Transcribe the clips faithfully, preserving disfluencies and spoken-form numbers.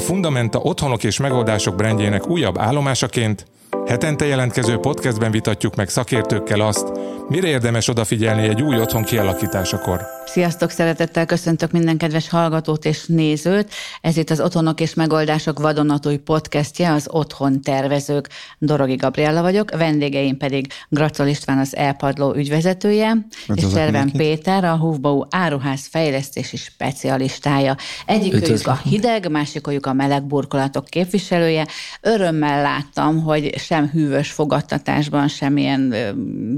a Fundamenta Otthonok és Megoldások brandjének újabb állomásaként hetente jelentkező podcastben vitatjuk meg szakértőkkel azt, mire érdemes odafigyelni egy új otthon kialakításakor. Sziasztok, szeretettel köszöntök minden kedves hallgatót és nézőt. Ez itt az Otthonok és Megoldások vadonatúj podcastje, az Otthontervezők. Dorogi Gabriella vagyok, vendégeim pedig Gratzol István, az E padló ügyvezetője, és Cserven Péter, a Hufbau áruház fejlesztési specialistája. Egyikőjük a hideg, másikőjük a meleg burkolatok képviselője. Örömmel láttam, hogy sem hűvös fogadtatásban, semmilyen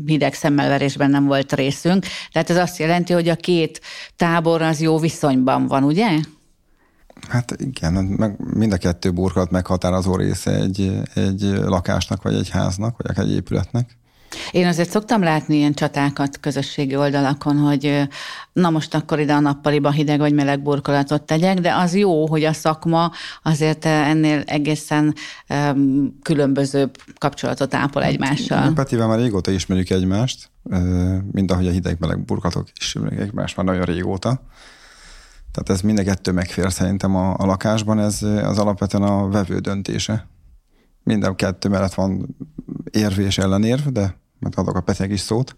hideg szemmelverésben nem volt részünk. Tehát ez azt jelenti, hogy a két tábor az jó viszonyban van, ugye? Hát igen, meg mind a kettő burkolat meghatározó része egy, egy lakásnak, vagy egy háznak, vagy akár egy épületnek. Én azért szoktam látni ilyen csatákat közösségi oldalakon, hogy na most akkor ide a nappaliba hideg vagy meleg burkolatot tegyek, de az jó, hogy a szakma azért ennél egészen um, különbözőbb kapcsolatot ápol egymással. Petivel már régóta ismerjük egymást, mind ahogy a hideg-meleg burkolatok ismerjük egymást már nagyon régóta. Tehát ez mind a kettő megfér szerintem a, a lakásban, ez az alapvetően a vevő döntése. Minden kettő mellett van érv és ellenérv, de mert adok a Petinek is szót.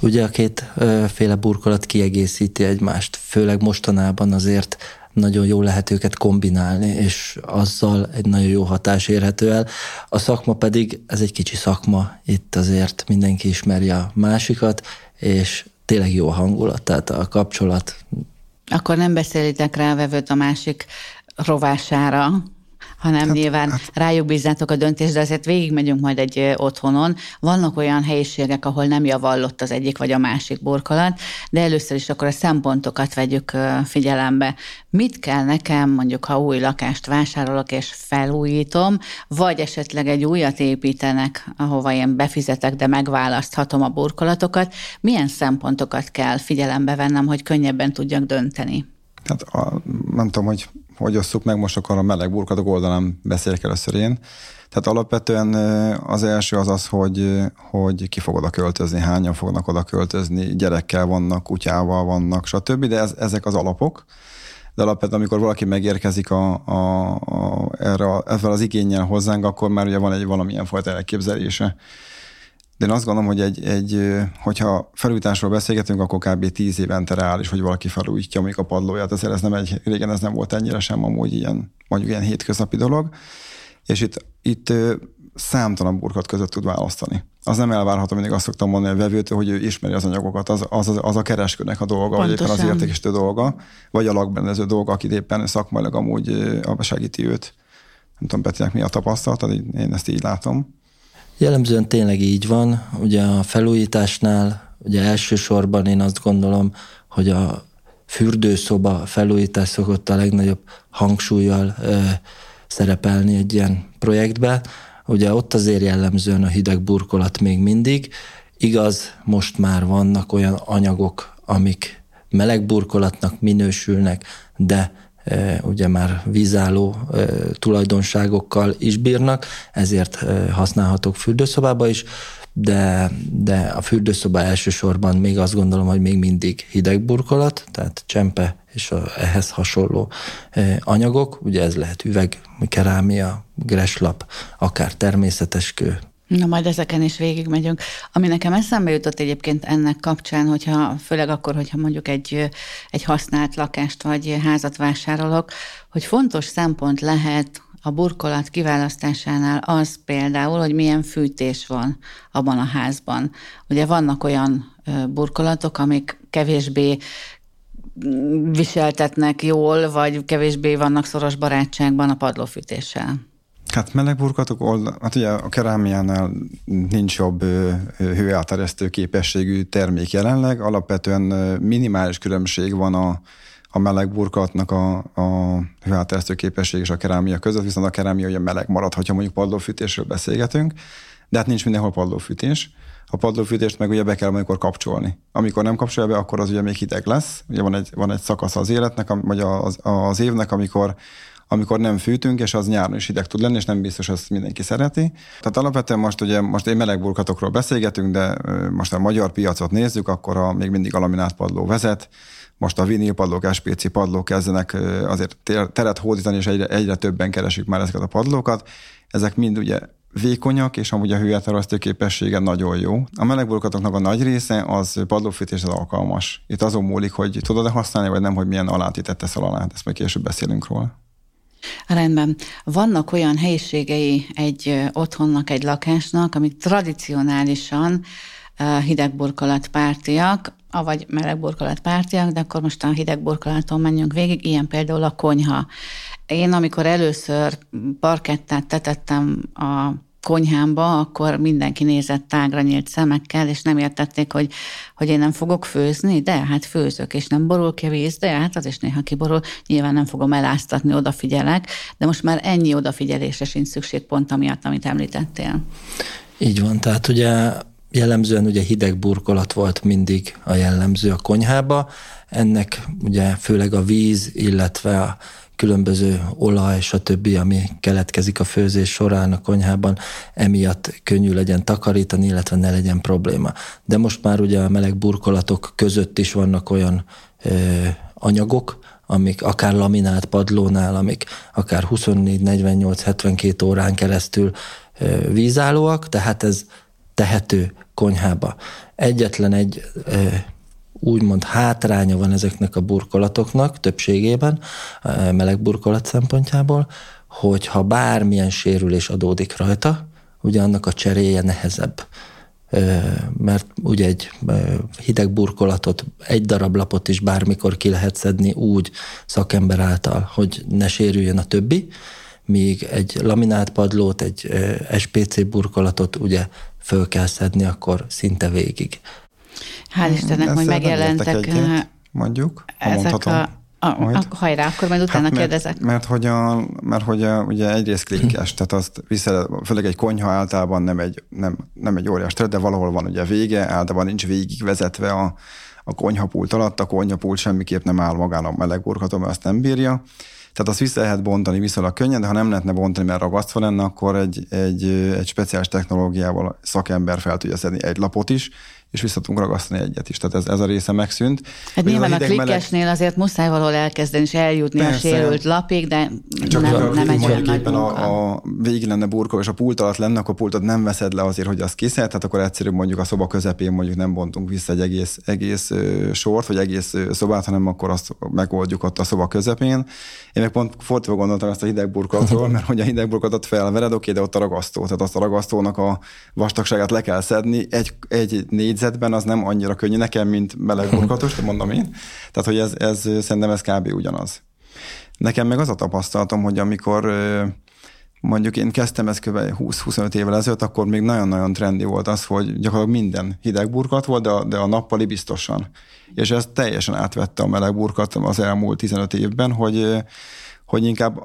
Ugye a kétféle burkolat kiegészíti egymást, főleg mostanában azért nagyon jól lehet őket kombinálni, és azzal egy nagyon jó hatás érhető el. A szakma pedig, ez egy kicsi szakma, itt azért mindenki ismeri a másikat, és tényleg jó a hangulat, tehát a kapcsolat. Akkor nem beszélitek rá a vevőt a másik rovására, hanem hát, nyilván hát. rájuk bízzátok a döntést, de azért végigmegyünk majd egy otthonon. Vannak olyan helyiségek, ahol nem javallott az egyik vagy a másik burkolat, de először is akkor a szempontokat vegyük figyelembe. Mit kell nekem, mondjuk, ha új lakást vásárolok és felújítom, vagy esetleg egy újat építenek, ahova én befizetek, de megválaszthatom a burkolatokat. Milyen szempontokat kell figyelembe vennem, hogy könnyebben tudjak dönteni? Hát a, nem tudom, hogy hogy osszuk meg, most akkor a meleg burkolatok oldalán beszélek először én. Tehát alapvetően az első az az, hogy, hogy ki fog oda költözni, hányan fognak oda költözni, gyerekkel vannak, kutyával vannak, stb. De ez, ezek az alapok. De alapvetően, amikor valaki megérkezik a, a, a, erre, ezzel az igénnyel hozzánk, akkor már ugye van egy valamilyen fajta elképzelése. De én azt gondolom, hogy egy, egy, hogyha felújításról beszélgetünk, akkor kb. tíz évente reális, hogy valaki felújítja mondjuk a padlóját. Ezért ez nem egy, régen ez nem volt ennyire sem amúgy ilyen, mondjuk ilyen hétköznapi dolog. És itt, itt számtalan burkolat között tud választani. Az nem elvárható, mindig azt szoktam mondani a vevőtől, hogy ő ismeri az anyagokat, az, az, az a kereskedőnek a dolga, pontosan, vagy éppen az értékesítő dolga, vagy a lakberendező dolga, akit éppen szakmailag amúgy segíti őt. Nem tudom, Petinek mi a tapasztalat, én ezt így látom. Jellemzően tényleg így van, ugye a felújításnál, ugye elsősorban én azt gondolom, hogy a fürdőszoba felújítás szokott a legnagyobb hangsúlyjal ö, szerepelni egy ilyen projektbe. Ugye ott azért jellemzően a hideg burkolat még mindig. Igaz, most már vannak olyan anyagok, amik meleg burkolatnak minősülnek, de ugye már vízálló tulajdonságokkal is bírnak, ezért használhatók fürdőszobába is, de, de a fürdőszoba elsősorban még azt gondolom, hogy még mindig hideg burkolat, tehát csempe és a, ehhez hasonló anyagok, ugye ez lehet üveg, kerámia, greslap, akár természetes kő. Na, majd ezeken is végigmegyünk. Ami nekem eszembe jutott egyébként ennek kapcsán, hogyha, főleg akkor, hogyha mondjuk egy, egy használt lakást vagy házat vásárolok, hogy fontos szempont lehet a burkolat kiválasztásánál az például, hogy milyen fűtés van abban a házban. Ugye vannak olyan burkolatok, amik kevésbé viseltetnek jól, vagy kevésbé vannak szoros barátságban a padlófűtéssel. Hát meleg burkolatok oldal, hát ugye a kerámiánál nincs jobb hőáteresztő képességű termék jelenleg, alapvetően minimális különbség van a, a meleg burkolatnak a, a hőáteresztő képesség és a kerámia között, viszont a kerámia ugye meleg marad, hogyha mondjuk padlófűtésről beszélgetünk, de hát nincs mindenhol padlófűtés. A padlófűtést meg ugye be kell amikor kapcsolni. Amikor nem kapcsolja be, akkor az ugye még hideg lesz, ugye van egy, van egy szakasz az életnek, vagy az, az évnek, amikor amikor nem fűtünk, és az nyáron is hideg tud lenni, és nem biztos, hogy ezt mindenki szereti. Tehát alapvetően most ugye most én meleg burkatokról beszélgetünk, de most a magyar piacot nézzük, akkor a, még mindig a laminát padló vezet. Most a vinilpadlók, es pé cé padlók kezdenek azért teret hódítani, és egyre, egyre többen keresik már ezeket a padlókat. Ezek mind ugye vékonyak, és amúgy a hőelteresztő képessége nagyon jó. A melegburkatoknak a nagy része az padlófűtéshez alkalmas. Itt azon múlik, hogy tudod-e használni, vagy nem, hogy milyen alátétet teszel alá. Ezt majd később beszélünk róla. Rendben. Vannak olyan helyiségei egy otthonnak, egy lakásnak, amik tradicionálisan hidegburkolatpártiak, avagy melegburkolatpártiak, de akkor most a hidegburkolaton menjünk végig, ilyen például a konyha. Én, amikor először parkettát tetettem a konyhámba, akkor mindenki nézett tágra nyílt szemekkel, és nem értették, hogy, hogy én nem fogok főzni, de hát főzök, és nem borul ki a víz, de hát az is néha kiborul, nyilván nem fogom eláztatni, odafigyelek, de most már ennyi odafigyelésre sincs szükség pont amiatt, amit említettél. Így van, tehát ugye jellemzően ugye hideg burkolat volt mindig a jellemző a konyhába, ennek ugye főleg a víz, illetve a különböző olaj, stb., ami keletkezik a főzés során a konyhában, emiatt könnyű legyen takarítani, illetve ne legyen probléma. De most már ugye a meleg burkolatok között is vannak olyan ö, anyagok, amik akár laminált padlónál, amik akár huszonnégy, negyvennyolc, hetvenkét órán keresztül ö, vízállóak, tehát ez tehető konyhába. Egyetlen egy ö, úgymond hátránya van ezeknek a burkolatoknak, többségében, meleg burkolat szempontjából, hogyha bármilyen sérülés adódik rajta, ugye annak a cseréje nehezebb. Mert ugye egy hideg burkolatot, egy darab lapot is bármikor ki lehet szedni úgy szakember által, hogy ne sérüljön a többi, míg egy laminált padlót, egy es pé cé burkolatot ugye föl kell szedni akkor szinte végig. Hál' Istennek, ezzel hogy megjelentek egyet, mondjuk, ezek a, a, a hajrá, akkor majd utána hát mert, kérdezek. Mert hogy, a, mert hogy a, ugye egyrészt klikkes, tehát azt vissza, főleg egy konyha általában nem egy, nem, nem egy óriás teret, de valahol van ugye vége, általában nincs végigvezetve a, a konyhapult alatt, a konyhapult semmiképp nem áll magán a melegburkolaton, mert azt nem bírja. Tehát azt vissza lehet bontani viszonylag könnyen, de ha nem lehetne bontani, mert ragasztva lenne, akkor egy, egy, egy speciális technológiával szakember fel tudja szedni egy lapot is, és vissza tudunk ragasztani egyet is. Tehát ez, ez a része megszűnt. Hát nyilván a, a klikkesnél azért muszáj valahol elkezdeni és eljutni persze, a sérült lapig, de csak nem, a, nem egy olyan nagy munka. A, a végig lenne burkoló, és a pult alatt lenne, akkor a pultot nem veszed le azért, hogy az kiszed, tehát akkor egyszerűbb mondjuk a szoba közepén mondjuk nem bontunk vissza egy egész, egész sort, vagy egész szobát, hanem akkor azt megoldjuk ott a szoba közepén. Én meg pont fordítva gondoltam ezt a hidegburkolatról, mert hogy a hidegburkolatot felvered, oké, de ott a ragasztó, tehát azt a ragasztónak a vastagságát le kell szedni, egy, egy négy az nem annyira könnyű nekem, mint melegburkolatos, de mondom én. Tehát, hogy ez, ez, szerintem ez kb. Ugyanaz. Nekem meg az a tapasztalatom, hogy amikor mondjuk én kezdtem ezt kb. húsz-huszonöt évvel ezelőtt, akkor még nagyon-nagyon trendi volt az, hogy gyakorlatilag minden hideg burkolat volt, de a, de a nappali biztosan. És ez teljesen átvette a meleg burkolatot az elmúlt tizenöt évben, hogy, hogy inkább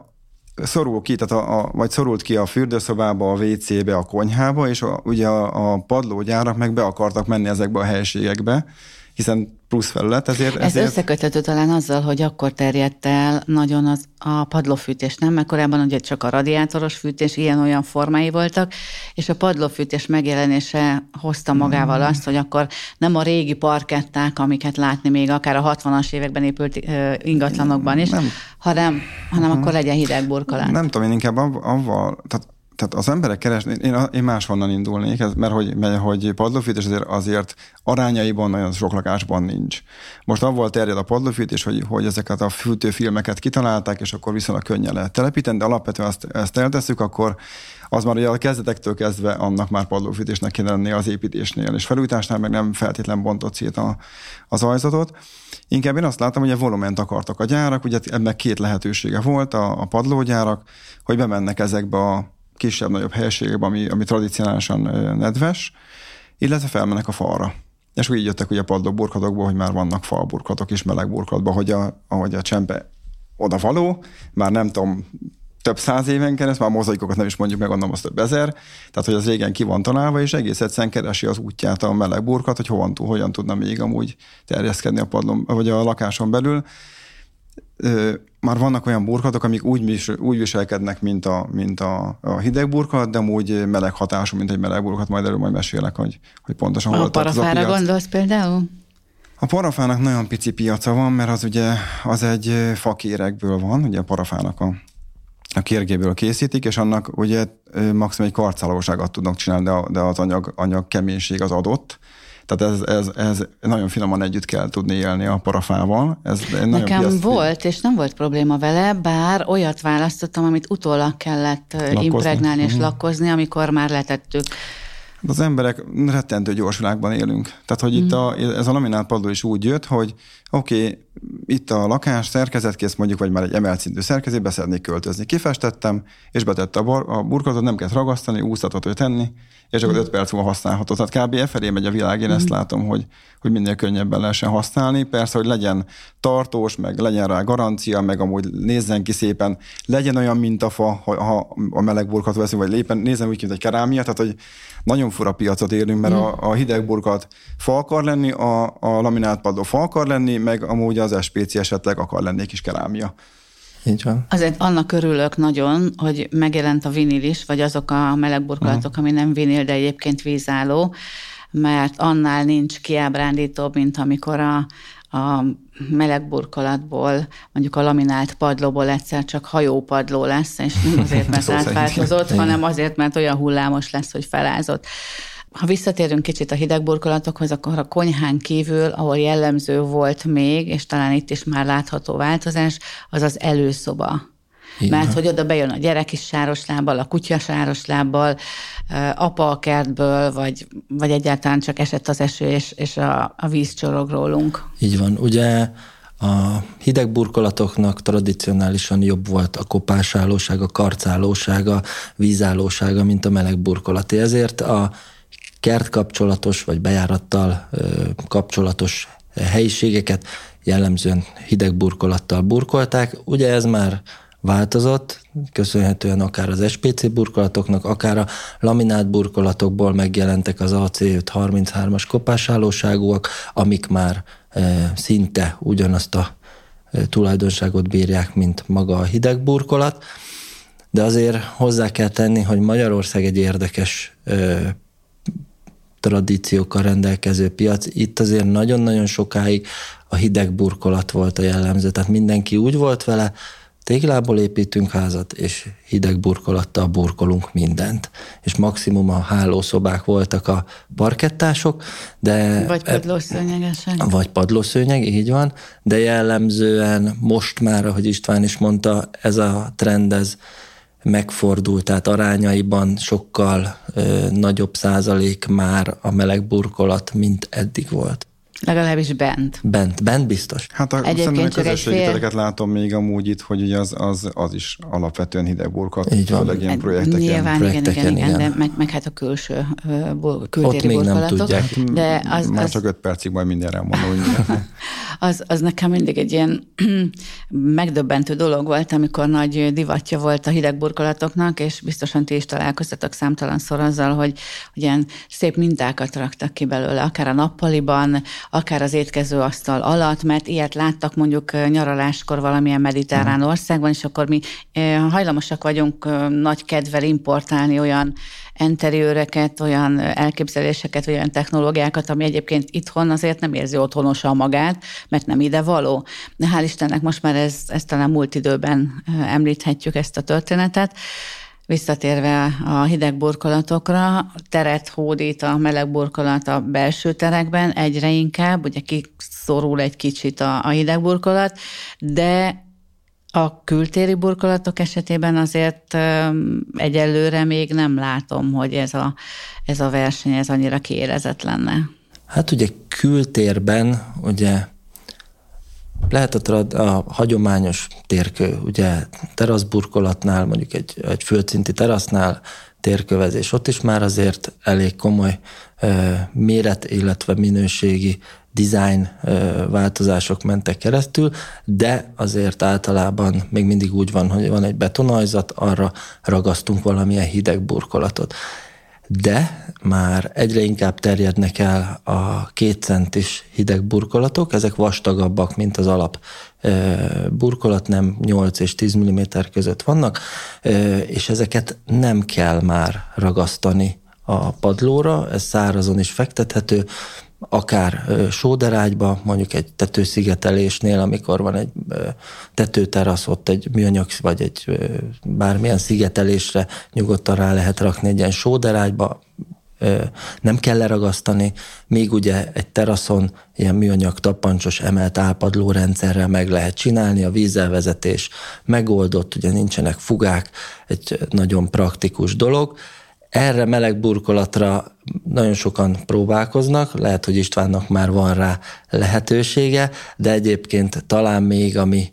szorul ki, tehát a, a, vagy szorult ki a fürdőszobába, a vé cé-be, a konyhába, és a, ugye a, a padlógyárak meg be akartak menni ezekbe a helyiségekbe, hiszen plusz felület, ezért... Ez ezért... összeköthető talán azzal, hogy akkor terjedt el nagyon az, a padlófűtés, nem? Mert korábban ugye csak a radiátoros fűtés, ilyen-olyan formái voltak, és a padlófűtés megjelenése hozta magával hmm. azt, hogy akkor nem a régi parketták, amiket látni még akár a hatvanas években épült ingatlanokban is, nem. hanem, hanem hmm. akkor legyen hideg burkolat. Nem tudom, én inkább av- avval... Tehát, tehát az emberek keresni, én, én máshonnan indulnék, mert hogy, mert hogy padlófűtés azért, azért arányaiban nagyon sok lakásban nincs. Most avval terjed a padlófűtés, hogy, hogy ezeket a fűtőfilmeket kitalálták, és akkor viszonylag könnyen lehet telepíteni, de alapvetően ezt, ezt eltesszük, akkor az már ugye a kezdetektől kezdve annak már padlófűtésnek kéne lennie az építésnél, és felújításnál meg nem feltétlen bontott szét a, az ajzatot. Inkább én azt láttam, hogy a volument akartak a gyárak, ugye ebben két lehetősége volt a, a padlógyárak, hogy bemennek ezekbe a kisebb-nagyobb helyiségekben, ami, ami tradicionálisan nedves, illetve felmennek a falra. És úgy jöttek ugye a padlóburkolatokból, hogy már vannak falburkolatok és melegburkolatban, hogy a, ahogy a csempe oda való, már nem tudom, több száz éven keresztül, már mozaikokat nem is mondjuk meg, gondolom, az több ezer, tehát hogy az régen ki van találva, és egész egyszerűen keresi az útját a melegburkolat, hogy hovan, hogyan tudna még amúgy terjeszkedni a padlón, vagy a lakáson belül. ö, már vannak olyan burkolatok, amik úgy, úgy viselkednek, mint a, mint a, a hideg burkolat, de úgy meleg hatású, mint egy meleg burkolat, majd erről majd mesélek, hogy, hogy pontosan hol tart ez a piac. A parafára gondolsz például? A parafának nagyon pici piaca van, mert az ugye az egy fakéregből van, ugye a parafának a, a kérgéből készítik, és annak ugye maximum egy karcálóságot tudnak csinálni, de, a, de az anyag, anyag keménység az adott. Tehát ez, ez, ez nagyon finoman együtt kell tudni élni a parafával. Ez nekem piasz... volt, és nem volt probléma vele, bár olyat választottam, amit utólag kellett lakkozni. impregnálni és mm-hmm. lakkozni, amikor már letettük. Az emberek rettentő gyors világban élünk. Tehát, hogy mm. itt a, ez a laminált padló is úgy jött, hogy oké, okay, itt a lakás szerkezetkész mondjuk, vagy már egy emelt szintű szerkezet, be szeretnék költözni. Kifestettem, és betette a, bar, a burkolatot, nem kell ragasztani, úsztatható tenni, és akkor mm. öt perc múlva használható. Tehát kb. E felé megy a világ, én mm. ezt látom, hogy, hogy minél könnyebben lehessen használni. Persze, hogy legyen tartós, meg legyen rá garancia, meg amúgy nézzen ki szépen, legyen olyan mintafa, ha, ha a meleg burkolatot veszünk, vagy lépen, nézzen úgy, mint egy kerámia, tehát, hogy nagyon fura piacot érünk, mert mm. a, a hideg burkolat fa akar lenni, a, a laminált padló fa akar lenni, meg amúgy az es pé cé esetleg akar lenni kis kerámia. Így van. Azért annak örülök nagyon, hogy megjelent a vinil is, vagy azok a meleg burkolatok, uh-huh. ami nem vinil, de egyébként vízálló, mert annál nincs kiábrándítóbb, mint amikor a, a meleg burkolatból, mondjuk a laminált padlóból egyszer csak hajópadló lesz, és nem azért, mert átváltozott, hanem azért, mert olyan hullámos lesz, hogy felázott. Ha visszatérünk kicsit a hideg burkolatokhoz, akkor a konyhán kívül, ahol jellemző volt még, és talán itt is már látható változás, az az előszoba. Így Mert van. Hogy oda bejön a gyerek is sáros lábbal, a kutya sáros lábbal, apa a kertből, vagy, vagy egyáltalán csak esett az eső, és, és a, a víz csorog rólunk. Így van. Ugye a hideg burkolatoknak tradicionálisan jobb volt a kopásállósága, a karcállósága, vízállósága, mint a meleg burkolati. Ezért a kert kapcsolatos vagy bejárattal kapcsolatos helyiségeket jellemzően hideg burkolattal burkolták. Ugye ez már változott, köszönhetően akár az es pé cé burkolatoknak, akár a laminált burkolatokból megjelentek az á cé öt harminchárom-as kopásállóságúak, amik már szinte ugyanazt a tulajdonságot bírják, mint maga a hideg burkolat. De azért hozzá kell tenni, hogy Magyarország egy érdekes tradíciókkal rendelkező piac. Itt azért nagyon-nagyon sokáig a hideg burkolat volt a jellemző. Tehát mindenki úgy volt vele, téglából építünk házat, és hideg burkolattal burkolunk mindent. És maximum a hálószobák voltak a parkettások, de... Vagy padlószőnyegesek. Vagy padlószőnyeg, így van. De jellemzően most már, ahogy István is mondta, ez a trend, ez megfordult, tehát arányaiban sokkal ö, nagyobb százalék már a meleg burkolat, mint eddig volt. Legalábbis bent. Bent, bent biztos. Hát a, szerintem a közösségiteleket fél... látom még amúgy itt, hogy ugye az, az, az is alapvetően hideg burkolat. Így van. Főleg ilyen projekteken. Nyilván, projekteken, igen, igen, igen, igen. De meg, meg hát a külső kültéri burkolatok. De az, már az... csak öt percig majd mindenre mondom. az, az nekem mindig egy ilyen megdöbbentő dolog volt, amikor nagy divatja volt a hideg burkolatoknak, és biztosan ti is találkoztatok számtalanszor azzal, hogy, hogy ilyen szép mintákat raktak ki belőle, akár a nappaliban, akár az étkezőasztal alatt, mert ilyet láttak mondjuk nyaraláskor valamilyen mediterrán országban, és akkor mi hajlamosak vagyunk nagy kedvel importálni olyan enteriőreket, olyan elképzeléseket, olyan technológiákat, ami egyébként itthon azért nem érzi otthonosan magát, mert nem ide való. De hál' Istennek most már ez, ezt talán múlt időben említhetjük ezt a történetet. Visszatérve a hideg burkolatokra, teret hódít a meleg burkolat a belső terekben, egyre inkább, ugye kiszorul egy kicsit a, a hideg burkolat, de a kültéri burkolatok esetében azért egyelőre még nem látom, hogy ez a, ez a verseny ez annyira kiérezett lenne. Hát ugye kültérben, ugye lehet a, trad- a hagyományos térkő, ugye teraszburkolatnál, mondjuk egy, egy földszinti terasznál térkövezés, ott is már azért elég komoly ö, méret, illetve minőségi design ö, változások mentek keresztül, de azért általában még mindig úgy van, hogy van egy betonajzat, arra ragasztunk valamilyen hideg burkolatot. De már egyre inkább terjednek el a két centis hideg burkolatok, ezek vastagabbak, mint az alap burkolat nem nyolc és tíz milliméter között vannak, és ezeket nem kell már ragasztani a padlóra, ez szárazon is fektethető, akár sóderágyba, mondjuk egy tetőszigetelésnél, amikor van egy tetőterasz, ott egy műanyag, vagy egy bármilyen szigetelésre nyugodtan rá lehet rakni egy ilyen sóderágyba, nem kell leragasztani, még ugye egy teraszon ilyen műanyag tapancsos emelt álpadló rendszerrel meg lehet csinálni, a vízelvezetés megoldott, ugye nincsenek fugák, egy nagyon praktikus dolog. Erre meleg burkolatra nagyon sokan próbálkoznak, lehet, hogy Istvánnak már van rá lehetősége, de egyébként talán még ami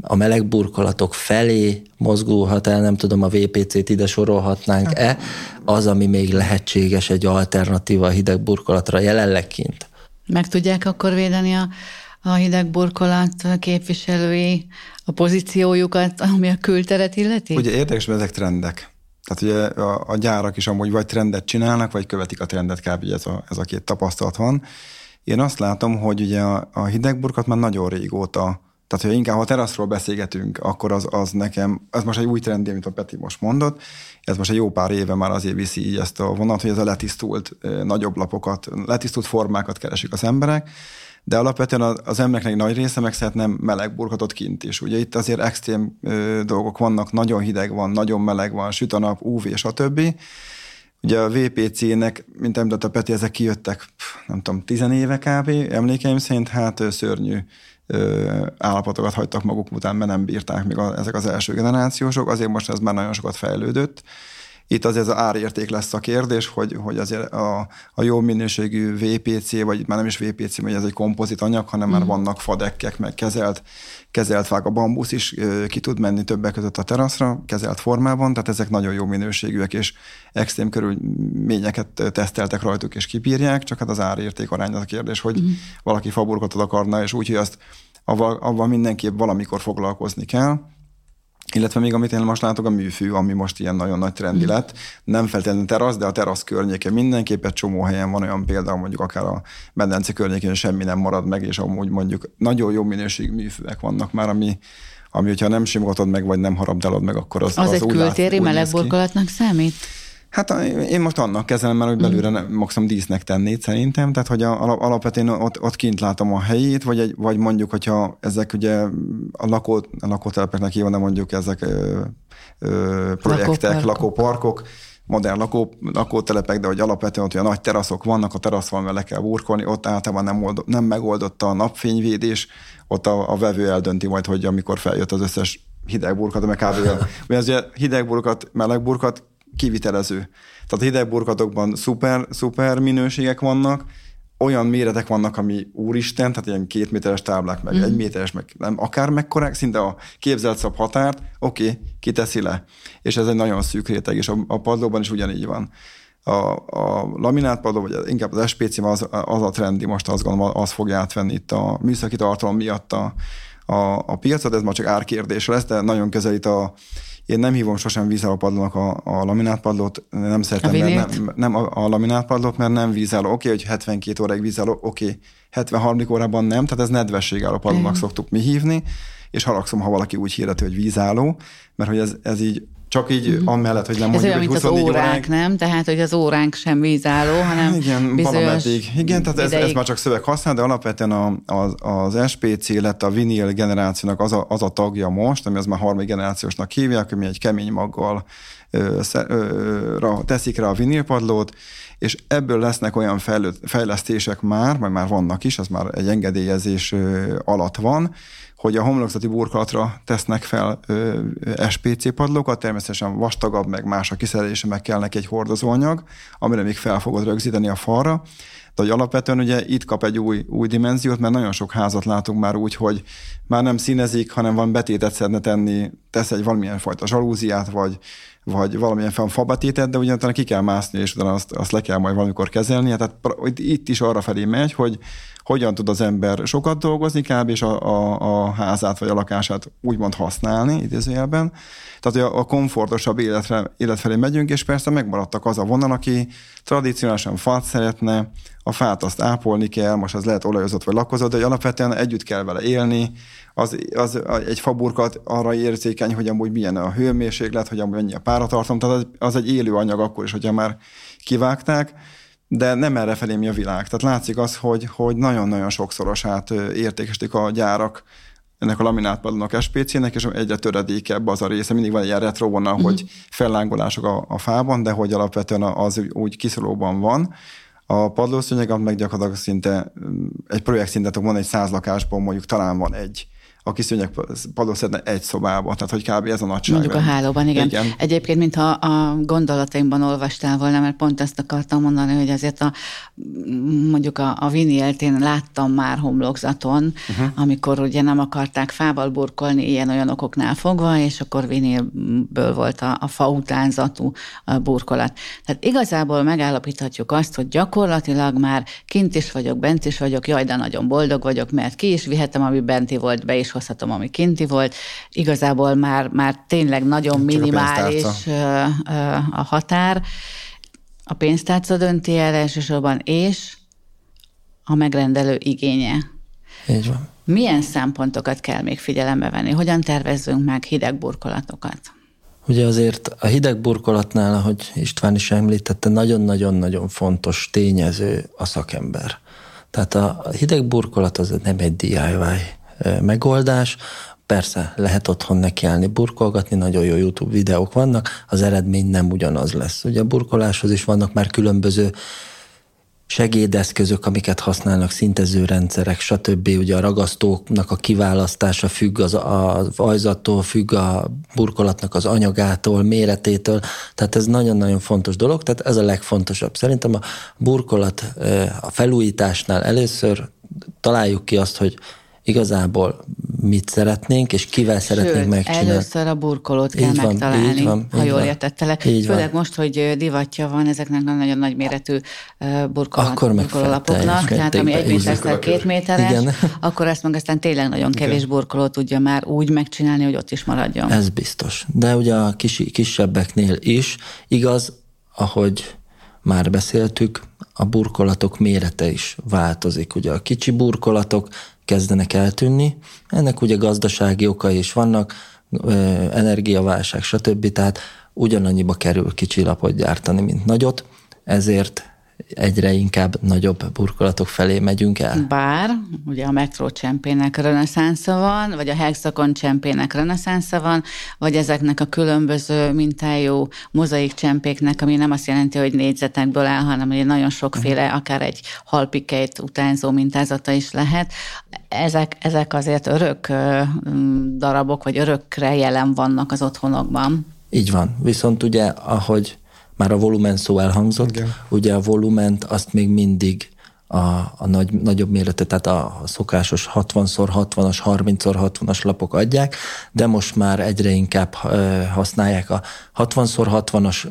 a meleg burkolatok felé mozgulhat el, nem tudom, a dupla vé pé cét ide sorolhatnánk-e, az, ami még lehetséges egy alternatíva a hideg burkolatra jelenleg kint. Meg tudják akkor védeni a a hideg burkolat képviselői a pozíciójukat, ami a külteret illeti? Ugye érdekes, mert ezek trendek. Tehát ugye a, a gyárak is amúgy vagy trendet csinálnak, vagy követik a trendet, kb. Ez a, ez a két tapasztalat van. Én azt látom, hogy ugye a, a hideg burkolat már nagyon régóta, tehát hogy inkább ha teraszról beszélgetünk, akkor az, az nekem, ez most egy új trend, amit a Peti most mondott, ez most egy jó pár éve már azért viszi így ezt a vonat, hogy ez a letisztult nagyobb lapokat, letisztult formákat keresik az emberek, de alapvetően az embereknek nagy része meg szeretne meleg burkolatot kint is. Ugye itt azért extrém ö, dolgok vannak, nagyon hideg van, nagyon meleg van, süt a nap, ú vé, stb. Ugye a dupla vé pé cének, mint említett a Peti, ezek kijöttek, nem tudom, tizen éve kb. Emlékeim szerint, hát szörnyű ö, állapotokat hagytak maguk után, mert nem bírták még a, ezek az első generációsok, azért most ez már nagyon sokat fejlődött. Itt azért az árérték lesz a kérdés, hogy, hogy azért a, a jó minőségű dupla vé pé cé, vagy már nem is dupla vé pé cé, vagy ez egy kompozit anyag, hanem mm. már vannak fadekkek, meg kezelt, kezelt fák, a bambusz is ki tud menni többek között a teraszra, kezelt formában, tehát ezek nagyon jó minőségűek, és extrém körülményeket teszteltek rajtuk, és kibírják, csak hát az árérték arány az a kérdés, hogy mm. valaki faburkolatot akarna, és úgyhogy azt avval, avval mindenképp valamikor foglalkozni kell. Illetve még amit én most látok, a műfű, ami most ilyen nagyon nagy trendi lett. Nem feltétlenül terasz, de a terasz környéke mindenképp egy csomó helyen van olyan példa, mondjuk akár a medence környékén semmi nem marad meg, és amúgy mondjuk nagyon jó minőségű műfűek vannak már, ami, ami hogyha nem simogatod meg, vagy nem harabdálod meg, akkor az, az, az egy kültéri melegburkolatnak számít? Hát én most annak kezelem, mert hogy belőle nem, maximum dísznek tennéd szerintem, tehát hogy a, alapvetően ott, ott kint látom a helyét, vagy, egy, vagy mondjuk, hogyha ezek ugye a, lakó, a lakótelepeknek hívva, de mondjuk ezek ö, ö, projektek, lakóparkok, lakóparkok modern lakó, lakótelepek, de hogy alapvetően ott olyan nagy teraszok vannak, a teraszon vele kell burkolni, ott általában nem, old, nem megoldott a napfényvédés, ott a, a vevő eldönti majd, hogy amikor feljött az összes hideg burkolat, meg kb. Mert ugye hideg burkolat, meleg burkolat, kivitelező. Tehát a hideg burkolatokban szuper, szuper minőségek vannak, olyan méretek vannak, ami úristen, tehát ilyen két méteres táblák, meg mm. egy méteres, meg nem, akár mekkorák, szinte a képzelt szab határt, oké, okay, kiteszi le. És ez egy nagyon szűk réteg, és a, a padlóban is ugyanígy van. A, a laminált padló, vagy inkább az es pé cé az, az a trendi, most azt gondolom, az fogja átvenni itt a műszaki tartalom miatt a, a, a piacot, ez már csak árkérdés lesz, de nagyon közelít a Én nem hívom sosem vízállópadlónak a, a laminátpadlót, nem szeretem, a nem, nem a, a laminátpadlót, mert nem vízálló. Oké, okay, hogy hetvenkét óráig vízálló, oké, okay, hetvenhárom órában nem, tehát ez nedvességállópadlónak szoktuk mi hívni, és haragszom, ha valaki úgy hirdeti, hogy vízálló, mert hogy ez, ez így csak így mm-hmm. amellett, hogy nem mondjuk, hogy huszonnégy óránk. Ez olyan, mint az óránk, nem? Tehát, hogy az óránk sem vízálló, hanem igen, bizonyos Igen, tehát ez, ez már csak szöveg használ, de alapvetően a, az, az es pé cé lett a vinil generációnak az a, az a tagja most, ami az már harmadik generációsnak hívják, ami egy kemény maggal ö, ö, ra, teszik rá a vinilpadlót, és ebből lesznek olyan fejlesztések már, majd már vannak is, az már egy engedélyezés alatt van, hogy a homlokzati burkolatra tesznek fel ö, ö, es pé cé padlókat, természetesen vastagabb, meg más a kiszerelése, meg kell neki egy hordozóanyag, amire még fel fogod rögzíteni a falra. De hogy alapvetően ugye itt kap egy új, új dimenziót, mert nagyon sok házat látunk már úgy, hogy már nem színezik, hanem van betétet szeretne tenni, tesz egy valamilyen fajta zsalúziát, vagy, vagy valamilyen fabetétet, de ugyanúgy ki kell mászni, és utána azt, azt le kell majd valamikor kezelni. Tehát itt is arra felé megy, hogy hogyan tud az ember sokat dolgozni kb. És a, a, a házát vagy a lakását úgymond használni idézőjelben. Tehát a, a komfortosabb életre, életfelé megyünk, és persze megmaradtak az a vonal, aki tradicionálisan fát szeretne, a fát azt ápolni kell, most az lehet olajozott vagy lakkozott, de alapvetően együtt kell vele élni, az, az egy faburkat arra érzékeny, hogy amúgy milyen a hőmérséklet, hogy amúgy mennyi a páratartalom, tehát az, az egy élő anyag akkor is, hogyha már kivágták, de nem erre felé mi a világ. Tehát látszik az, hogy, hogy nagyon-nagyon sokszorosát értékesítik a gyárak ennek a laminátpadlónak, es pé cének, és egyre töredékebb az a része. Mindig van egy ilyen retro vonal, uh-huh. hogy fellángolások a, a fában, de hogy alapvetően az úgy kiszorulóban van. A padlószőnyeg meg gyakorlatilag szinte egy projekt szintet van egy száz lakásban, mondjuk talán van egy, a kiszőnyeg padlószedne egy szobába, tehát hogy kb. Ez a nagyság. Mondjuk a hálóban, igen. igen. Egyébként, mintha a gondolataimban olvastál volna, mert pont ezt akartam mondani, hogy azért a, mondjuk a, a vinylt én láttam már homlokzaton, uh-huh. amikor ugye nem akarták fával burkolni ilyen-olyan okoknál fogva, és akkor vinylből volt a, a fa utánzatú burkolat. Tehát igazából megállapíthatjuk azt, hogy gyakorlatilag már kint is vagyok, bent is vagyok, jaj, de nagyon boldog vagyok, mert ki is vihetem, ami benti volt, be is hozhatom, ami kinti volt. Igazából már, már tényleg nagyon csak minimális a, a határ. A pénztárca dönti el elsősorban, és a megrendelő igénye. Így van. Milyen szempontokat kell még figyelembe venni? Hogyan tervezzünk meg hideg burkolatokat? Ugye azért a hideg burkolatnál, ahogy István is említette, nagyon-nagyon-nagyon fontos tényező a szakember. Tehát a hideg burkolat az nem egy dé i vé megoldás. Persze lehet otthon nekiállni burkolgatni, nagyon jó YouTube videók vannak, az eredmény nem ugyanaz lesz. Ugye a burkoláshoz is vannak már különböző segédeszközök, amiket használnak, szintezőrendszerek, stb. Ugye a ragasztóknak a kiválasztása függ az, az ajzattól, függ a burkolatnak az anyagától, méretétől, tehát ez nagyon-nagyon fontos dolog, tehát ez a legfontosabb. Szerintem a burkolat a felújításnál először találjuk ki azt, hogy igazából mit szeretnénk, és kivel Sőt, szeretnénk megcsinálni. Először a burkolót kell van, megtalálni, van, ha jól értettelek. Főleg most, hogy divatja van ezeknek a nagyon nagy méretű burkolólapoknak, tehát ami egy méterszer két méteres, igen. akkor ezt meg aztán tényleg nagyon kevés igen. burkoló tudja már úgy megcsinálni, hogy ott is maradjon. Ez biztos. De ugye a kis, kisebbeknél is igaz, ahogy már beszéltük, a burkolatok mérete is változik. Ugye a kicsi burkolatok kezdenek eltűnni. Ennek ugye gazdasági okai is vannak, energiaválság, stb. Tehát ugyanannyiba kerül kicsi lapot gyártani, mint nagyot, ezért egyre inkább nagyobb burkolatok felé megyünk el. Bár, ugye a metró csempének reneszánsza van, vagy a hexakon csempének reneszánsza van, vagy ezeknek a különböző mintájú mozaik csempéknek, ami nem azt jelenti, hogy négyzetekből áll, hanem hogy nagyon sokféle, akár egy halpikét utánzó mintázata is lehet. Ezek, ezek azért örök darabok, vagy örökre jelen vannak az otthonokban. Így van. Viszont ugye, ahogy már a volumen szó elhangzott, igen. ugye a volument azt még mindig a, a nagy, nagyobb méretű, tehát a szokásos hatvan hatvanas, harminc hatvanas lapok adják, de most már egyre inkább ö, használják a hatvan hatvanas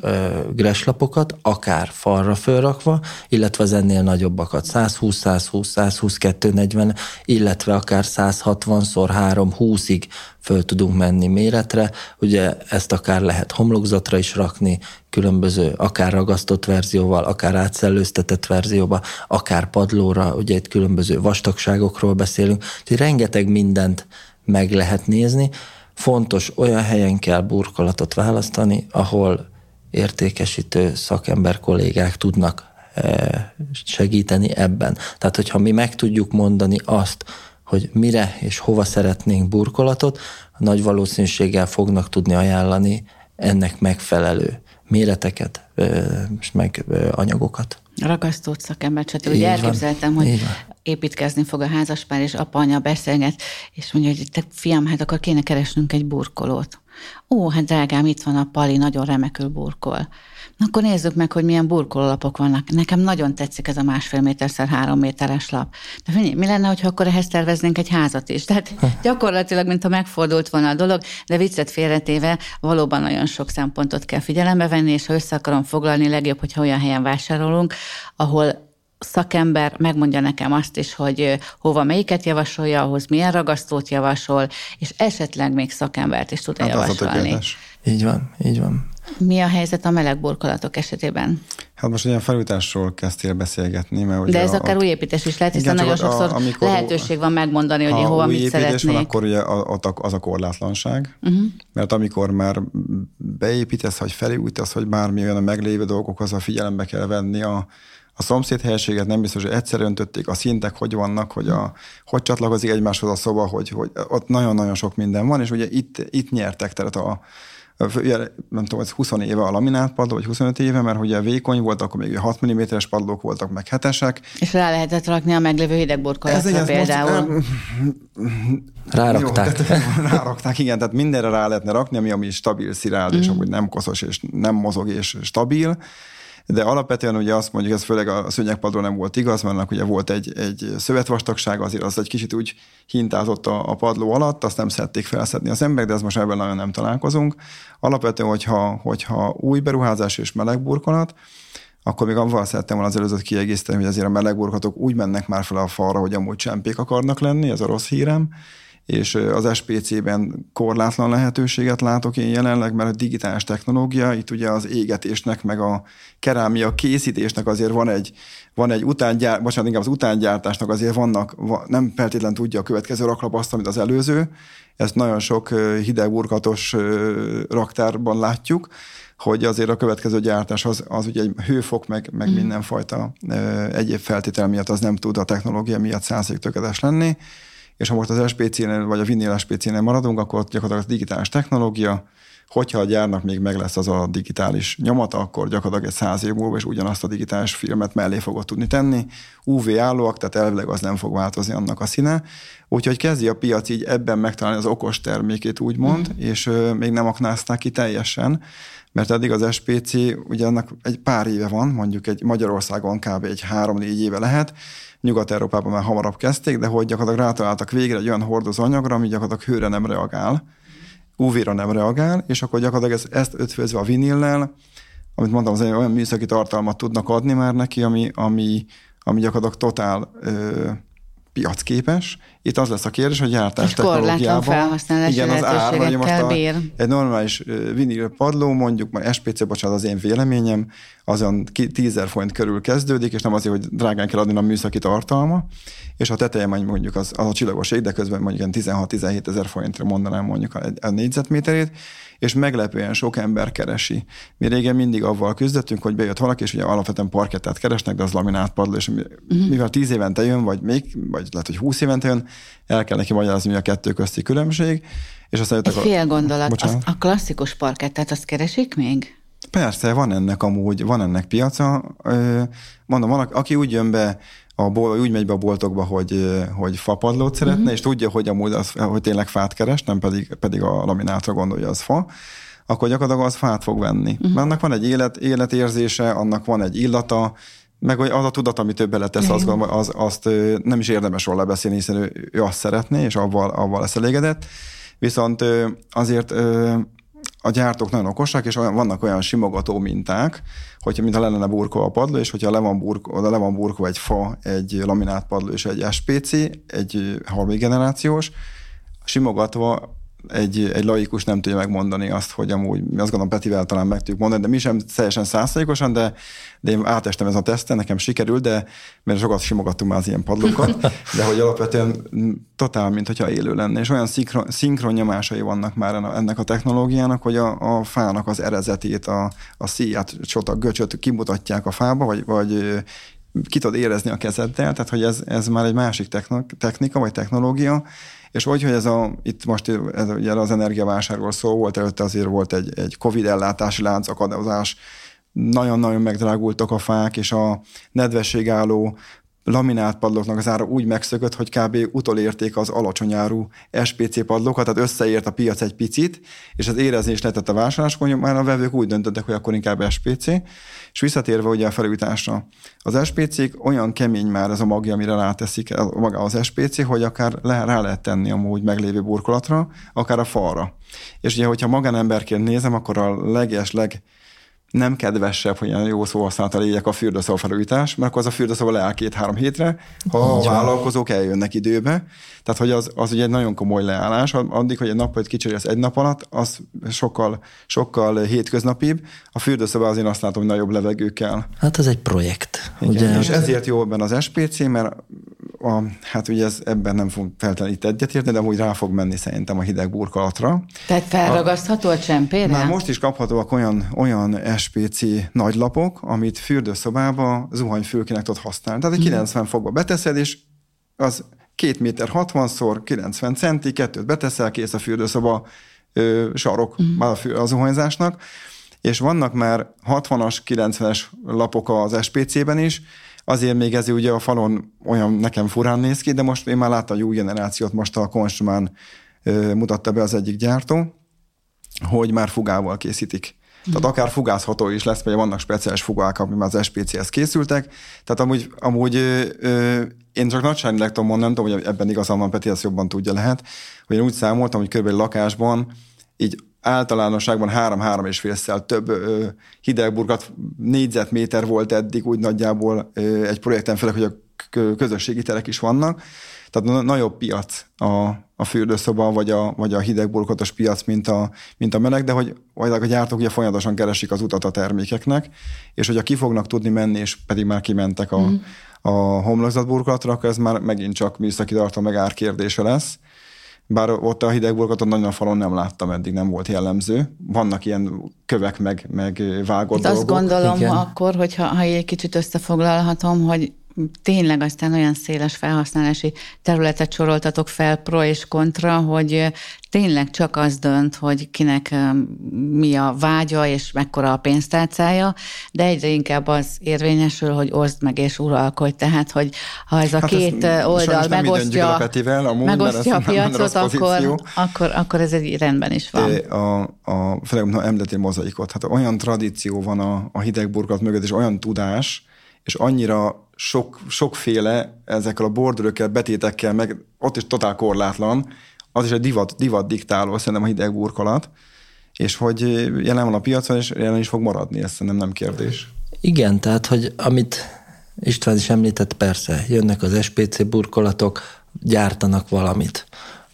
gres lapokat, akár falra fölrakva, illetve az ennél nagyobbakat, százhúsz, százhúsz, százhúsz, kétszáznegyven, illetve akár százhatvan harminc húszig föl tudunk menni méretre, ugye ezt akár lehet homlokzatra is rakni, különböző, akár ragasztott verzióval, akár átszellőztetett verzióba, akár padlóra, ugye itt különböző vastagságokról beszélünk, úgyhogy rengeteg mindent meg lehet nézni. Fontos, olyan helyen kell burkolatot választani, ahol értékesítő szakember kollégák tudnak segíteni ebben. Tehát, hogyha mi meg tudjuk mondani azt, hogy mire és hova szeretnénk burkolatot, nagy valószínűséggel fognak tudni ajánlani ennek megfelelő méreteket és meg anyagokat. Ragasztót szakember, csak úgy elképzeltem, hogy építkezni fog a házaspár, és apa, anya beszélget, és mondja, hogy te fiam, hát akkor kéne keresnünk egy burkolót. Ó, hát drágám, itt van a Pali, nagyon remekül burkol. Akkor nézzük meg, hogy milyen burkolólapok vannak. Nekem nagyon tetszik ez a másfél méterszer három méteres lap. De mi lenne, hogyha akkor ehhez terveznénk egy házat is? Tehát gyakorlatilag, mintha megfordult volna a dolog, de viccet félretéve valóban nagyon sok szempontot kell figyelembe venni, és ha össze akarom foglalni, legjobb, hogyha olyan helyen vásárolunk, ahol szakember megmondja nekem azt is, hogy hova melyiket javasolja, ahhoz milyen ragasztót javasol, és esetleg még szakembert is tud hát javasolni. Így van, így van. Mi a helyzet a meleg burkolatok esetében? Hát most olyan felújításról kezdtél beszélgetni, mert de ez a, akár új építés is lehet, hiszen nagyon sokszor a, lehetőség van megmondani, hogy én hova mit szeretnék. Ha új építés van, akkor ugye az a korlátlanság, uh-huh. mert amikor már beépítesz, vagy felújítasz, vagy bármi olyan a meglévő dolgokhoz, a figyelembe kell venni a A szomszéd helységet, nem biztos, hogy egyszer öntötték, a szintek hogy vannak, hogy, a, hogy csatlakozik egymáshoz a szoba, hogy, hogy ott nagyon-nagyon sok minden van, és ugye itt, itt nyertek, tehát a, nem tudom, ez húsz éve a laminált padló, vagy huszonöt éve, mert ugye vékony volt, akkor még hat milliméteres padlók voltak, meg hetesek. És rá lehetett rakni a meglévő hidegborkolatra például. Most, rárakták. Jó, tehát, rárakták, igen, tehát mindenre rá lehetne rakni, ami, ami stabil, szilárd, mm. és amúgy nem koszos, és nem mozog, és stabil. De alapvetően ugye azt mondjuk, ez főleg a szőnyegpadról nem volt igaz, mert ugye volt egy, egy szövetvastagság, azért az egy kicsit úgy hintázott a, a padló alatt, azt nem szerették felszedni az emberek, de ez most ebben nagyon nem találkozunk. Alapvetően, hogyha, hogyha új beruházás és meleg burkolat, akkor még avval szerettem volna az előzőt kiegészíteni, hogy azért a meleg burkolatok úgy mennek már fel a falra, hogy amúgy csempék akarnak lenni, ez a rossz hírem, és az es pé cében korlátlan lehetőséget látok én jelenleg, mert a digitális technológia, itt ugye az égetésnek, meg a kerámia készítésnek azért van egy, van egy utángyár, bocsánat, inkább az utángyártásnak azért vannak, nem feltétlenül tudja a következő raklap azt, amit az előző, ezt nagyon sok hideg burkatos raktárban látjuk, hogy azért a következő gyártás az, az ugye egy hőfok, meg, meg mm. mindenfajta egyéb feltétel miatt az nem tud a technológia miatt száz százalékig tökéletes lenni, és ha most az es pé cénél, vagy a vinnél es pé cénél maradunk, akkor gyakorlatilag digitális technológia, hogyha a gyárnak még meg lesz az a digitális nyomata, akkor gyakorlatilag egy száz év múlva, és ugyanazt a digitális filmet mellé fogod tudni tenni. u vé állóak, tehát elvileg az nem fog változni annak a színe. Úgyhogy kezdi a piac így ebben megtalálni az okos termékét, úgymond, mm. és ö, még nem aknázták ki teljesen, mert eddig az es pé cé, ugye annak egy pár éve van, mondjuk egy Magyarországon kb. Egy három-négy éve lehet, Nyugat-Európában már hamarabb kezdték, de hogy gyakorlatilag rátaláltak végre egy olyan hordozó anyagra, ami gyakorlatilag hőre nem reagál, u vé-ra nem reagál, és akkor gyakorlatilag ezt, ezt ötvözve a vinillel, amit mondtam, az olyan műszaki tartalmat tudnak adni már neki, ami, ami, ami gyakorlatilag totál ö, piacképes. Itt az lesz a kérdés, hogy gyártás technológiában igen, az ár, hogy most a, egy normális vinil padló, mondjuk már es pé cé, bocsánat, az én véleményem, azon tízezer forint körül kezdődik, és nem azért, hogy drágán kell adni a műszaki tartalma, és a teteje mondjuk az, az a csillagos ég, de közben mondjuk tizenhat-tizenhétezer forintra mondanám mondjuk a négyzetméterét, és meglepően sok ember keresi. Mi régen mindig avval küzdöttünk, hogy bejött valaki, és ugye alapvetően parkettát keresnek, de az laminált padló, és mivel tíz évente jön, vagy még, vagy lehet, hogy húsz évente jön, el kell neki magyarázni, mi a kettő közti különbség. És aztán jöttek a... Fél gondolat, az, a klasszikus parkettát, azt keresik még? Persze, van ennek amúgy, van ennek piaca. Mondom, van, aki úgy jön be, a bol, úgy megy be a boltokba, hogy, hogy fapadlót szeretne, uh-huh. és tudja, hogy amúgy az, hogy tényleg fát keres, nem pedig, pedig a laminátra gondolja, az fa, akkor gyakorlatilag az fát fog venni. Uh-huh. Annak van egy élet, életérzése, annak van egy illata, meg az a tudat, amit ő beletesz, azt, az, azt nem is érdemes róla beszélni, hiszen ő, ő azt szeretné, és avval, avval lesz elégedett. Viszont azért a gyártók nagyon okosak, és olyan, vannak olyan simogató minták, hogyha mintha lenne burkolva a padló, és hogyha le van burkolva burko egy fa, egy laminált padló és egy es pé cé, egy harmadik generációs, simogatva egy, egy laikus nem tudja megmondani azt, hogy amúgy, mi azt gondolom Petivel talán meg tudjuk mondani, de mi sem teljesen száz százalékosan, de, de én átestem ezen a teszten, nekem sikerült, de mert sokat simogattunk már az ilyen padlókat, de hogy alapvetően totál, mint hogyha élő lenne, és olyan szinkron, szinkron nyomásai vannak már ennek a technológiának, hogy a, a fának az erezetét, a, a szíját, csota, göcsöt kimutatják a fába, vagy, vagy ki tud érezni a kezeddel, tehát hogy ez, ez már egy másik techn- technika, vagy technológia, és úgy, hogy ez a, itt most ez ugye az energiavásárról szó volt, előtte azért volt egy, egy Covid ellátási láncakadozás, nagyon-nagyon megdrágultak a fák, és a nedvességálló laminált padlóknak az ára úgy megszökött, hogy kb. Utolérték az alacsonyárú es pé cé padlókat, tehát összeért a piac egy picit, és az érezni is lehetett a vásárláskor, már a vevők úgy döntöttek, hogy akkor inkább es pé cé, és visszatérve ugye a felújításra. Az es pé cék olyan kemény már ez a magja, amire ráteszik maga az es pé cé, hogy akár le, rá lehet tenni amúgy meglévő burkolatra, akár a falra. És ugye, hogyha magánemberként nézem, akkor a leges, leg nem kedvesebb, hogy olyan jó szóhasználata legyek a fürdőszoba felújítás, mert akkor az a fürdőszoba leáll két-három hétre, ha a vállalkozók eljönnek időbe. Tehát, hogy az, az ugye egy nagyon komoly leállás, addig, hogy egy nappal kicserélsz egy nap alatt, az sokkal, sokkal hétköznapibb. A fürdőszoba azért azt látom, hogy nagyobb levegő kell. Hát ez egy projekt. Ugye? És ezért jó ebben az es pé cé, mert a, hát ugye ez, ebben nem fog feltétlenül itt egyetérteni, de úgy rá fog menni szerintem a hideg burkolatra. Tehát felragasztható a csempére? Már most is kaphatóak olyan, olyan es pé cé nagylapok, amit fürdőszobába zuhanyfülkének tudod használni. Tehát egy kilencven fokba beteszed, és az két méter hatvanszor kilencven centi, kettőt beteszel, kész a fürdőszoba ö, sarok mm. már a zuhanyzásnak, és vannak már hatvanas, kilencvenes lapok az es pé cében is, azért még ez ugye a falon olyan nekem furán néz ki, de most én már láttam egy új generációt, most a Konstrumán ö, mutatta be az egyik gyártó, hogy már fugával készítik. Tehát akár fugázható is lesz, vagy vannak speciális fugák, ami már az es pé céhez készültek. Tehát amúgy, amúgy ö, ö, én csak nagyságrendileg tudom mondani, nem tudom, hogy ebben igazán van, Peti, ezt jobban tudja lehet, hogy én úgy számoltam, hogy körülbelül lakásban így általánosságban három-három és félszel több ö, hidegburkat négyzetméter volt eddig úgy nagyjából ö, egy projekten, főleg, hogy a közösségi terek is vannak. Tehát nagyobb piac a, a fürdőszoba, vagy a, vagy a hidegburkolatos piac, mint a, mint a meleg, de hogy a gyártók ugye folyamatosan keresik az utat a termékeknek, és hogyha ki fognak tudni menni, és pedig már kimentek a, mm. a homlokzatburkolatra, akkor ez már megint csak műszaki tartalom meg árkérdése lesz. Bár ott a hidegburkolatot nagyon a falon nem láttam eddig, nem volt jellemző. Vannak ilyen kövek, meg, meg vágott itt dolgok. Azt gondolom igen. Akkor, hogyha ha egy kicsit összefoglalhatom, hogy tényleg aztán olyan széles felhasználási területet soroltatok fel pro és kontra, hogy tényleg csak az dönt, hogy kinek mi a vágya és mekkora a pénztárcája, de egyre inkább az érvényesül, hogy oszd meg és uralkodj. Tehát, hogy ha ez a hát két ez oldal megosztja a, a, múl, megosztja a piacot, akkor, akkor, akkor ez egy rendben is van. A, a, főleg, ha említettél mozaikot, hát olyan tradíció van a, a hidegburkolat mögött, és olyan tudás, és annyira sok, sokféle ezekkel a bordőrökkel, betétekkel, meg ott is totál korlátlan, az is egy divat, divat diktáló, szerintem a hideg burkolat, és hogy jelen van a piacon, és jelen is fog maradni, ez szerintem nem kérdés. Igen, tehát, hogy amit István is említett, persze, jönnek az es pé cé burkolatok, gyártanak valamit.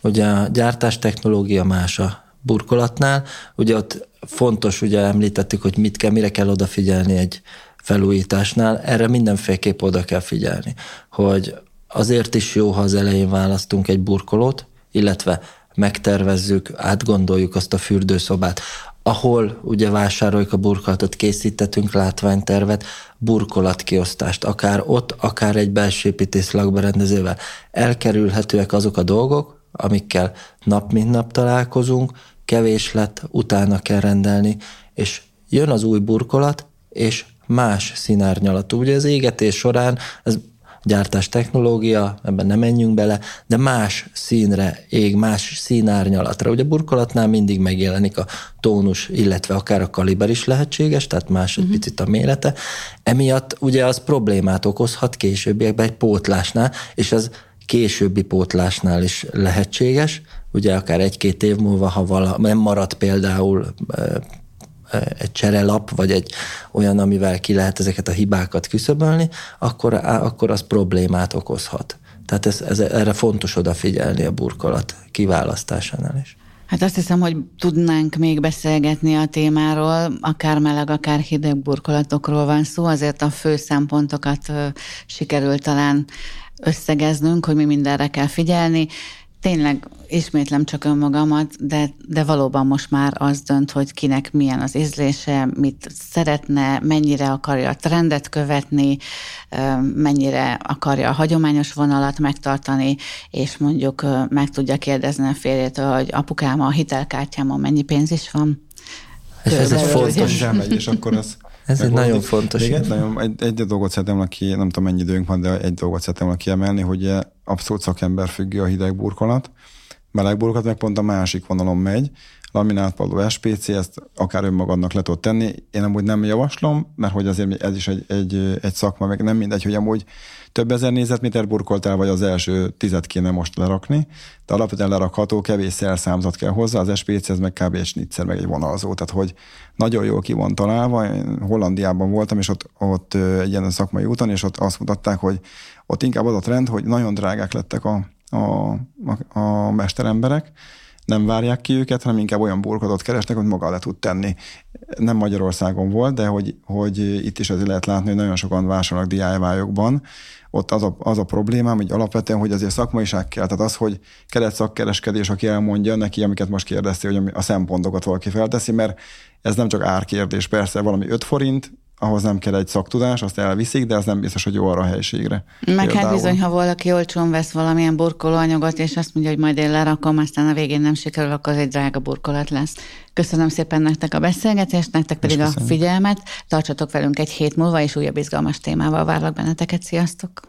Ugye a gyártás technológia más a burkolatnál, ugye ott fontos, ugye említettük, hogy mit kell, mire kell odafigyelni egy felújításnál, erre mindenféleképp oda kell figyelni, hogy azért is jó, ha az elején választunk egy burkolót, illetve megtervezzük, átgondoljuk azt a fürdőszobát, ahol ugye vásároljuk a burkolatot, készítettünk látványtervet, burkolatkiosztást, akár ott, akár egy belső építész lakberendezővel. Elkerülhetőek azok a dolgok, amikkel nap mint nap találkozunk, kevés lett, utána kell rendelni, és jön az új burkolat, és más színárnyalatú. Ugye az égetés során, ez gyártás technológia, ebben nem menjünk bele, de más színre ég, más színárnyalatra. Ugye burkolatnál mindig megjelenik a tónus, illetve akár a kaliber is lehetséges, tehát más egy uh-huh. picit a mérete. Emiatt ugye az problémát okozhat későbbiekben egy pótlásnál, és az későbbi pótlásnál is lehetséges. Ugye akár egy-két év múlva, ha vala, nem marad például egy cserelap, vagy egy olyan, amivel ki lehet ezeket a hibákat küszöbölni, akkor, akkor az problémát okozhat. Tehát ez, ez, erre fontos odafigyelni a burkolat kiválasztásánál is. Hát azt hiszem, hogy tudnánk még beszélgetni a témáról, akár meleg, akár hideg burkolatokról van szó, azért a fő szempontokat sikerült talán összegeznünk, hogy mi mindenre kell figyelni. Tényleg ismétlem csak önmagamat, de, de valóban most már az dönt, hogy kinek milyen az ízlése, mit szeretne, mennyire akarja a trendet követni, mennyire akarja a hagyományos vonalat megtartani, és mondjuk meg tudja kérdezni a férjétől, hogy apukám, a hitelkártyámon mennyi pénz is van. És ez egy fontos. Elmegy, és akkor az ez egy nagyon fontos. Igen, nagyon, egy, egy dolgot szeretem, aki, nem tudom mennyi időnk van, de egy dolgot szeretem kiemelni, hogy abszolút szakember függő a hideg burkolat, meleg burkolat meg pont a másik vonalon megy, laminált padló es pé cé, ezt akár önmagadnak le tudod tenni. Én amúgy nem javaslom, mert hogy azért ez is egy, egy, egy szakma, meg nem mindegy, hogy amúgy több ezer négyzetméter burkoltál, vagy az első tizet kéne most lerakni, de alapvetően lerakható, kevés szerszámzat kell hozzá, az es pé cé ez meg kb. Egy snitzer, meg egy vonalzó, tehát hogy nagyon jól ki van találva. Én Hollandiában voltam, és ott, ott egy ilyen szakmai úton, és ott azt mutatták, hogy ott inkább az a trend, hogy nagyon drágák lettek a, a, a, a mesteremberek, nem várják ki őket, hanem inkább olyan burkolatot keresnek, hogy maga le tud tenni. Nem Magyarországon volt, de hogy, hogy itt is azért lehet látni, hogy nagyon sokan vásárolnak dé i vé-jokban. Ott az a, az a problémám, hogy alapvetően, hogy azért szakmaiság kell. Tehát az, hogy kellett szakkereskedés, aki elmondja neki, amiket most kérdeztél, hogy a szempontokat valaki felteszi, mert ez nem csak árkérdés. Persze valami öt forint, ahhoz nem kell egy szaktudás, azt elviszik, de az nem biztos, hogy jó arra a helyiségre. Meg hát bizony, ha valaki olcsón vesz valamilyen burkolóanyagot, és azt mondja, hogy majd én lerakom, aztán a végén nem sikerül, akkor az egy drága burkolat lesz. Köszönöm szépen nektek a beszélgetést, nektek pedig a figyelmet. Tartsatok velünk egy hét múlva, és újabb izgalmas témával várlak benneteket. Sziasztok!